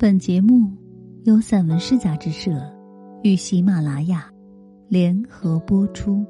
本节目由散文诗杂志社与喜马拉雅联合播出。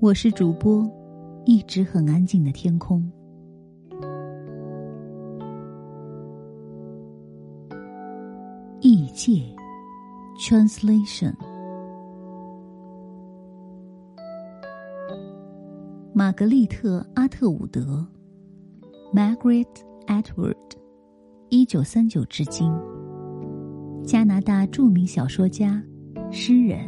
我是主播，一直很安静的天空。异界 Translation， 玛格丽特·阿特伍德 Margaret Atwood， 1939至今，加拿大著名小说家、诗人，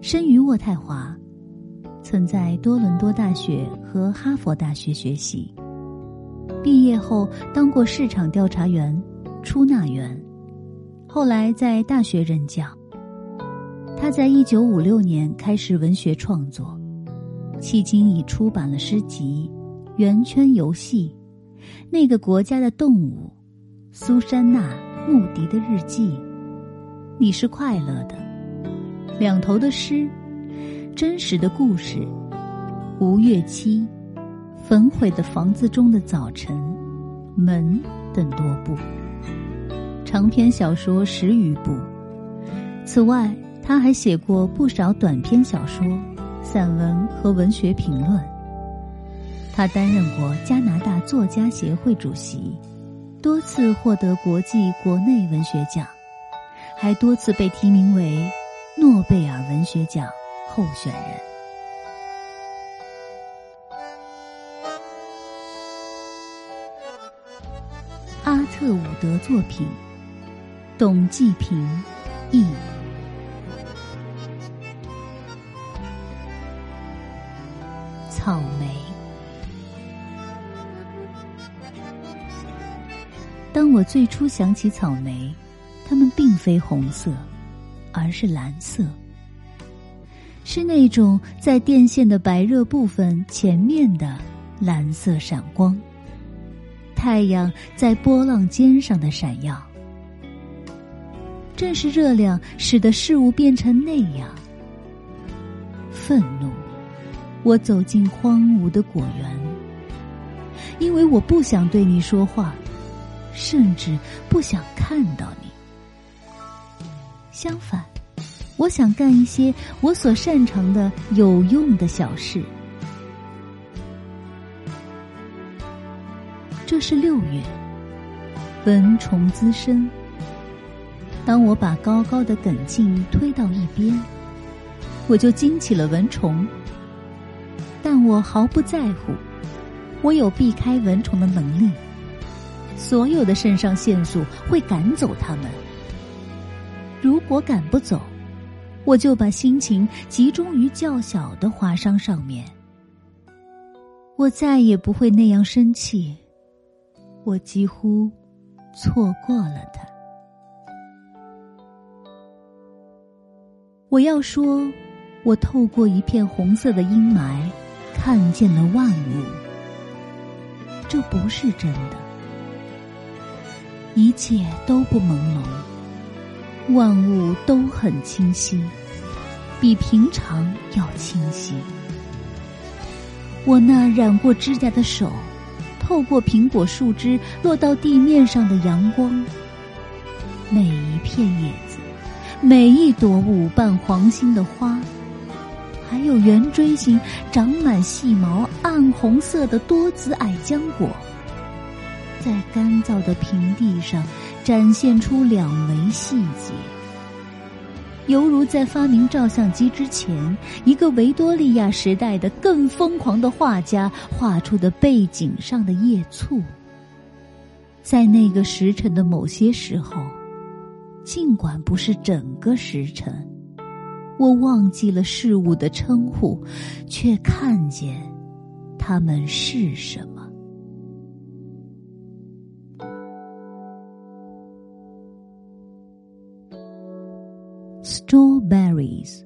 生于渥太华，曾在多伦多大学和哈佛大学学习，毕业后当过市场调查员、出纳员，后来在大学任教。他在1956年开始文学创作，迄今已出版了诗集《圆圈游戏》、《那个国家的动物》、苏珊娜·穆迪的日记、你是快乐的、两头的诗、真实的故事、无月期、焚毁的房子中的早晨、门等多部长篇小说10余部。此外，他还写过不少短篇小说、散文和文学评论。他担任过加拿大作家协会主席，多次获得国际、国内文学奖，还多次被提名为诺贝尔文学奖候选人。阿特伍德作品，董继平译。草莓。当我最初想起草莓，它们并非红色，而是蓝色，是那种在电线的白热部分前面的蓝色闪光，太阳在波浪尖上的闪耀。正是热量使得事物变成那样。愤怒，我走进荒芜的果园，因为我不想对你说话，甚至不想看到你。相反，我想干一些我所擅长的有用的小事。这是6月，蚊虫滋生。当我把高高的梗茎推到一边，我就惊起了蚊虫，但我毫不在乎，我有避开蚊虫的能力，所有的肾上腺素会赶走它们。如果赶不走，我就把心情集中于较小的划伤上面。我再也不会那样生气，我几乎错过了它。我要说，我透过一片红色的阴霾看见了万物，这不是真的，一切都不朦胧，万物都很清晰，比平常要清晰。我那染过指甲的手透过苹果树枝落到地面上的阳光，每一片叶子，每一朵舞伴黄心的花，还有圆锥形长满细毛暗红色的多子矮浆果，在干燥的平地上展现出两枚细节，犹如在发明照相机之前，一个维多利亚时代的更疯狂的画家画出的背景上的叶簇。在那个时辰的某些时候，尽管不是整个时辰，我忘记了事物的称呼，却看见它们是什么。Strawberries.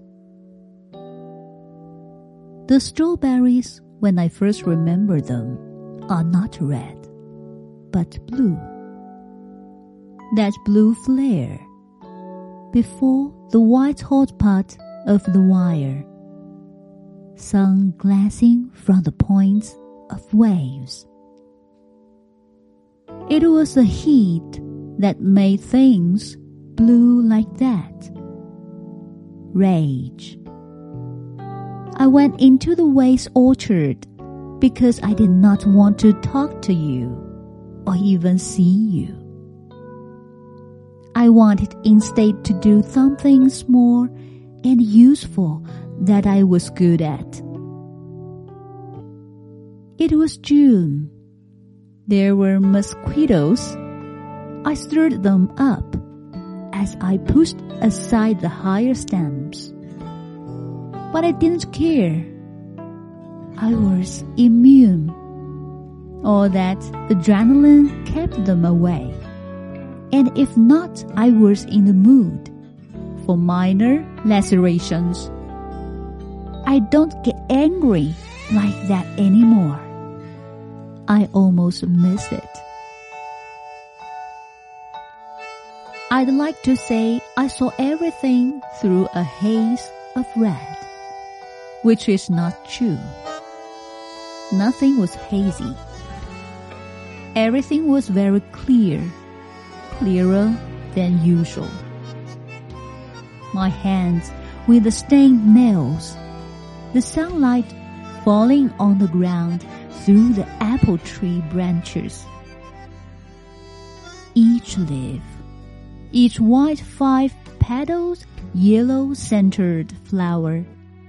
The strawberries, when I first remember them, are not red, but blue. That blue flare before the white-hot part of the wire, sun glancing from the points of waves. It was the heat that made things blue like that. Rage. I went into the waste orchard because I did not want to talk to you or even see you. I wanted instead to do something small and useful that I was good at. It was June. There were mosquitoes. I stirred them up as I pushed aside the higher stems. But I didn't care. I was immune. All that adrenaline kept them away. And if not, I was in the mood for minor lacerations. I don't get angry like that anymore. I almost miss it. I'd like to say I saw everything through a haze of red, which is not true. Nothing was hazy. Everything was very clear, clearer than usual. My hands with the stained nails, the sunlight falling on the ground through the apple tree branches. Each leaf, each white 5-petaled, yellow-centered flower,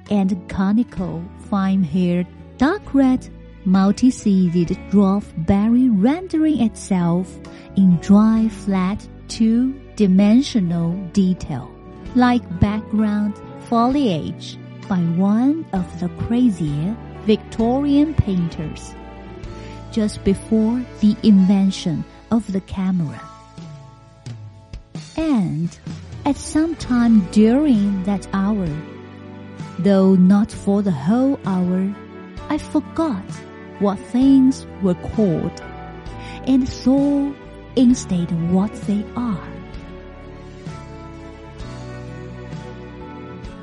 and conical, fine-haired, dark red, multi-seeded dwarf berry rendering itself in dry, flat, 2-dimensional detail, like background foliage by one of the crazier Victorian painters, just before the invention of the camera. And at some time during that hour, though not for the whole hour, I forgot what things were called and saw instead what they are.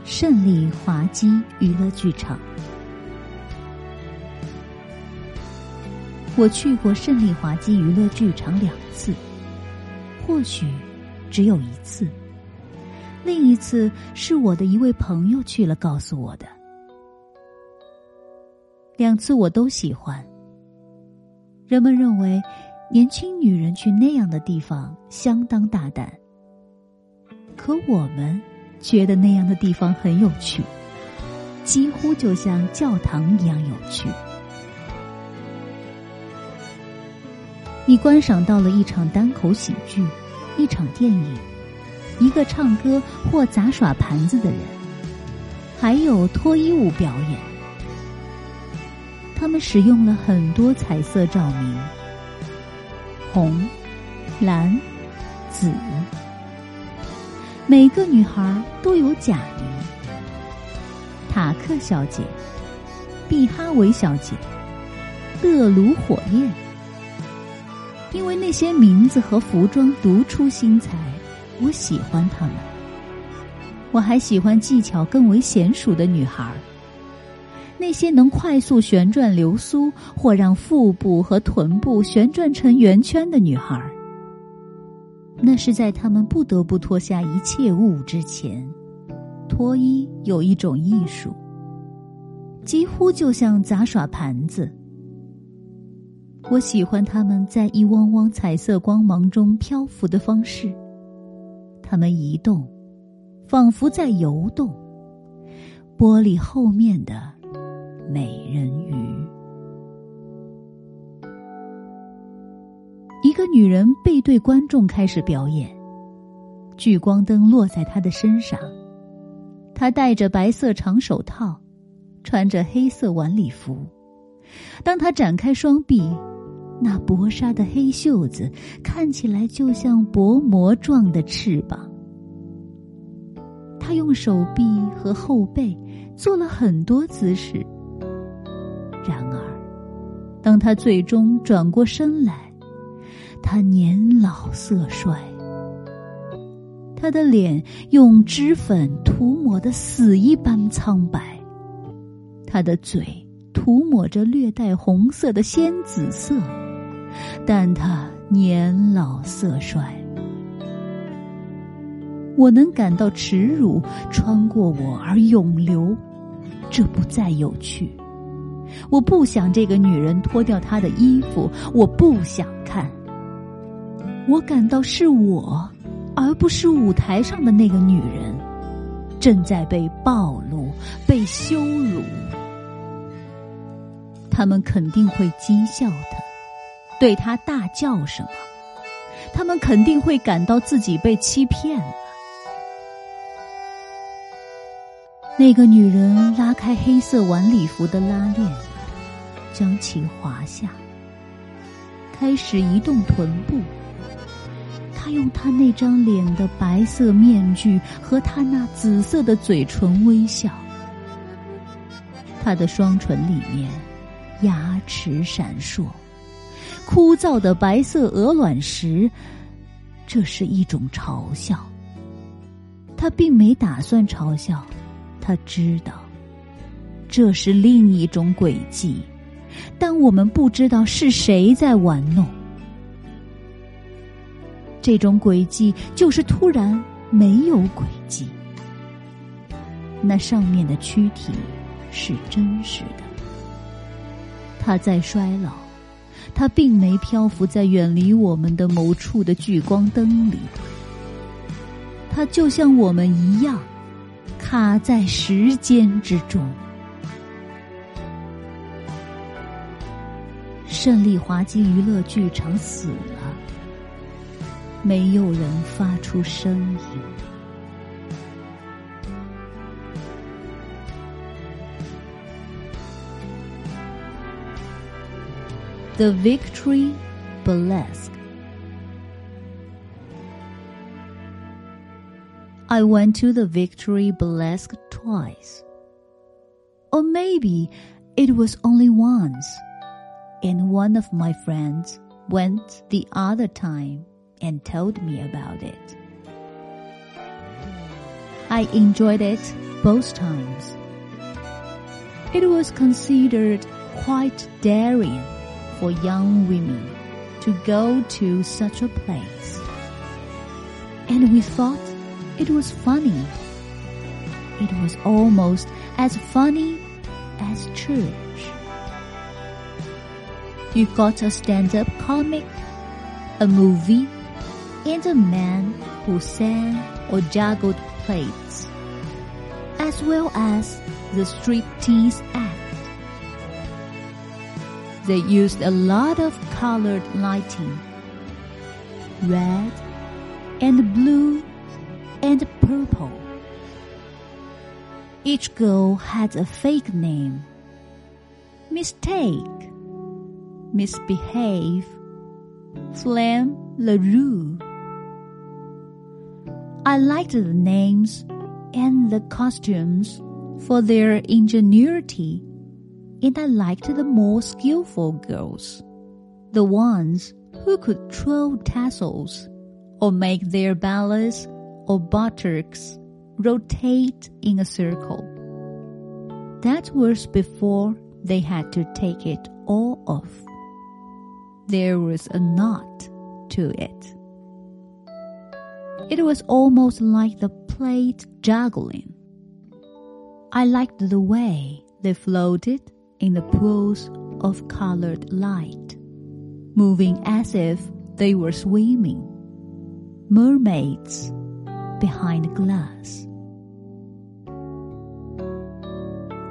胜利华基娱乐剧场。我去过胜利华基娱乐剧场2次，或许只有1次，另一次是我的一位朋友去了告诉我的。2次我都喜欢。人们认为年轻女人去那样的地方相当大胆，可我们觉得那样的地方很有趣，几乎就像教堂一样有趣。你观赏到了一场单口喜剧，一场电影，一个唱歌或杂耍盘子的人，还有脱衣舞表演。他们使用了很多彩色照明，红、蓝、紫，每个女孩都有假名，塔克小姐、毕哈维小姐、乐炉火焰。因为那些名字和服装独出心裁，我喜欢她们。我还喜欢技巧更为娴熟的女孩，那些能快速旋转流苏或让腹部和臀部旋转成圆圈的女孩，那是在她们不得不脱下一切物之前。脱衣有一种艺术，几乎就像杂耍盘子。我喜欢他们在一汪汪彩色光芒中漂浮的方式，他们移动，仿佛在游动。玻璃后面的美人鱼。一个女人背对观众开始表演，聚光灯落在她的身上，她戴着白色长手套，穿着黑色晚礼服。当她展开双臂，那薄纱的黑袖子看起来就像薄膜状的翅膀。他用手臂和后背做了很多姿势，然而当他最终转过身来，他年老色衰，他的脸用脂粉涂抹得死一般苍白，他的嘴涂抹着略带红色的鲜紫色，但他年老色衰。我能感到耻辱穿过我而涌流，这不再有趣。我不想这个女人脱掉她的衣服，我不想看。我感到是我，而不是舞台上的那个女人，正在被暴露，被羞辱。他们肯定会讥笑她，对她大叫什么，他们肯定会感到自己被欺骗了。那个女人拉开黑色晚礼服的拉链，将其滑下，开始移动臀部。她用她那张脸的白色面具和她那紫色的嘴唇微笑，她的双唇里面牙齿闪烁，枯燥的白色鹅卵石，这是一种嘲笑。她并没打算嘲笑，他知道这是另一种诡计，但我们不知道是谁在玩弄。这种诡计就是突然没有诡计，那上面的躯体是真实的。它在衰老，它并没漂浮在远离我们的某处的聚光灯里，它就像我们一样卡在时间之中。胜利华基娱乐剧场死了，没有人发出声音。The Victory Burlesque. I went to the Victory Burlesque twice. Or maybe it was only once, and one of my friends went the other time and told me about it. I enjoyed it both times. It was considered quite daring for young women to go to such a place. And we thought it was funny. It was almost as funny as church. You got a stand-up comic, a movie, and a man who sang or juggled plates, as well as the striptease act. They used a lot of colored lighting, red and blue and purple. Each girl had a fake name: Mistake, Misbehave, Flame LaRue. I liked the names and the costumes for their ingenuity, and I liked the more skillful girls, the ones who could twirl tassels or make their ballets or buttocks rotate in a circle. That was before they had to take it all off. There was a knot to it. It was almost like the plate juggling. I liked the way they floated in the pools of colored light, moving as if they were swimming. Mermaids behind glass.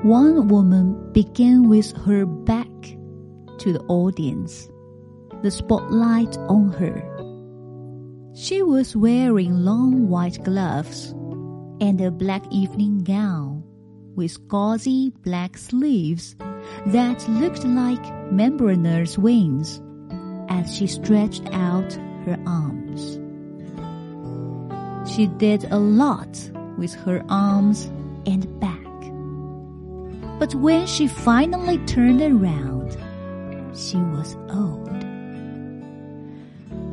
One woman began with her back to the audience, the spotlight on her. She was wearing long white gloves and a black evening gown with gauzy black sleeves that looked like membrane's wings as she stretched out her arms. She did a lot with her arms and back. But when she finally turned around, she was old.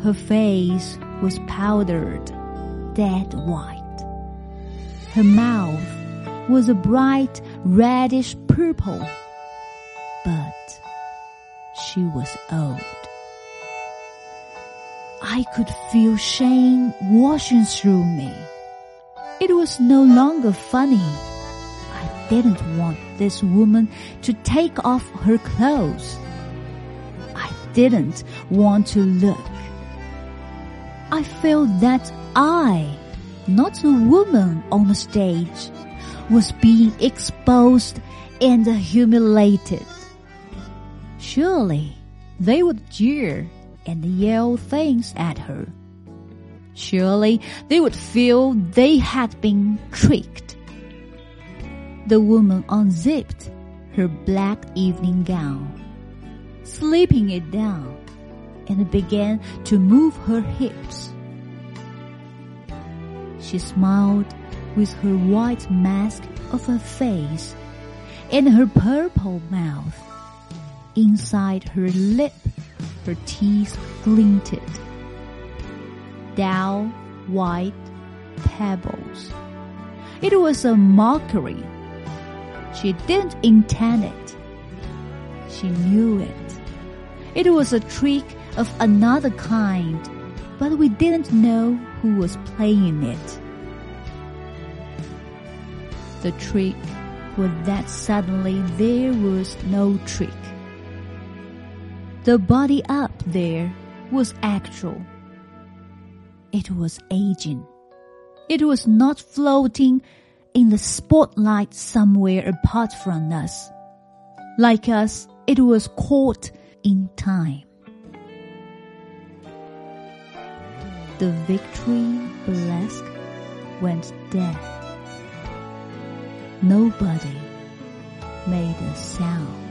Her face was powdered, dead white. Her mouth was a bright reddish purple. But she was old. I could feel shame washing through me. It was no longer funny. I didn't want this woman to take off her clothes. I didn't want to look. I felt that I, not a woman on the stage, was being exposed and humiliated. Surely they would jeer and yell things at her. Surely they would feel they had been tricked. The woman unzipped her black evening gown, slipping it down, and began to move her hips. She smiled with her white mask of her face and her purple mouth. Inside her lip, her teeth glinted. Dull, white pebbles. It was a mockery. She didn't intend it. She knew it. It was a trick of another kind, but we didn't know who was playing it. The trick was that suddenly there was no trick. The body up there was actual. It was aging. It was not floating in the spotlight somewhere apart from us. Like us, it was caught in time. The victory burlesque went dead. Nobody made a sound.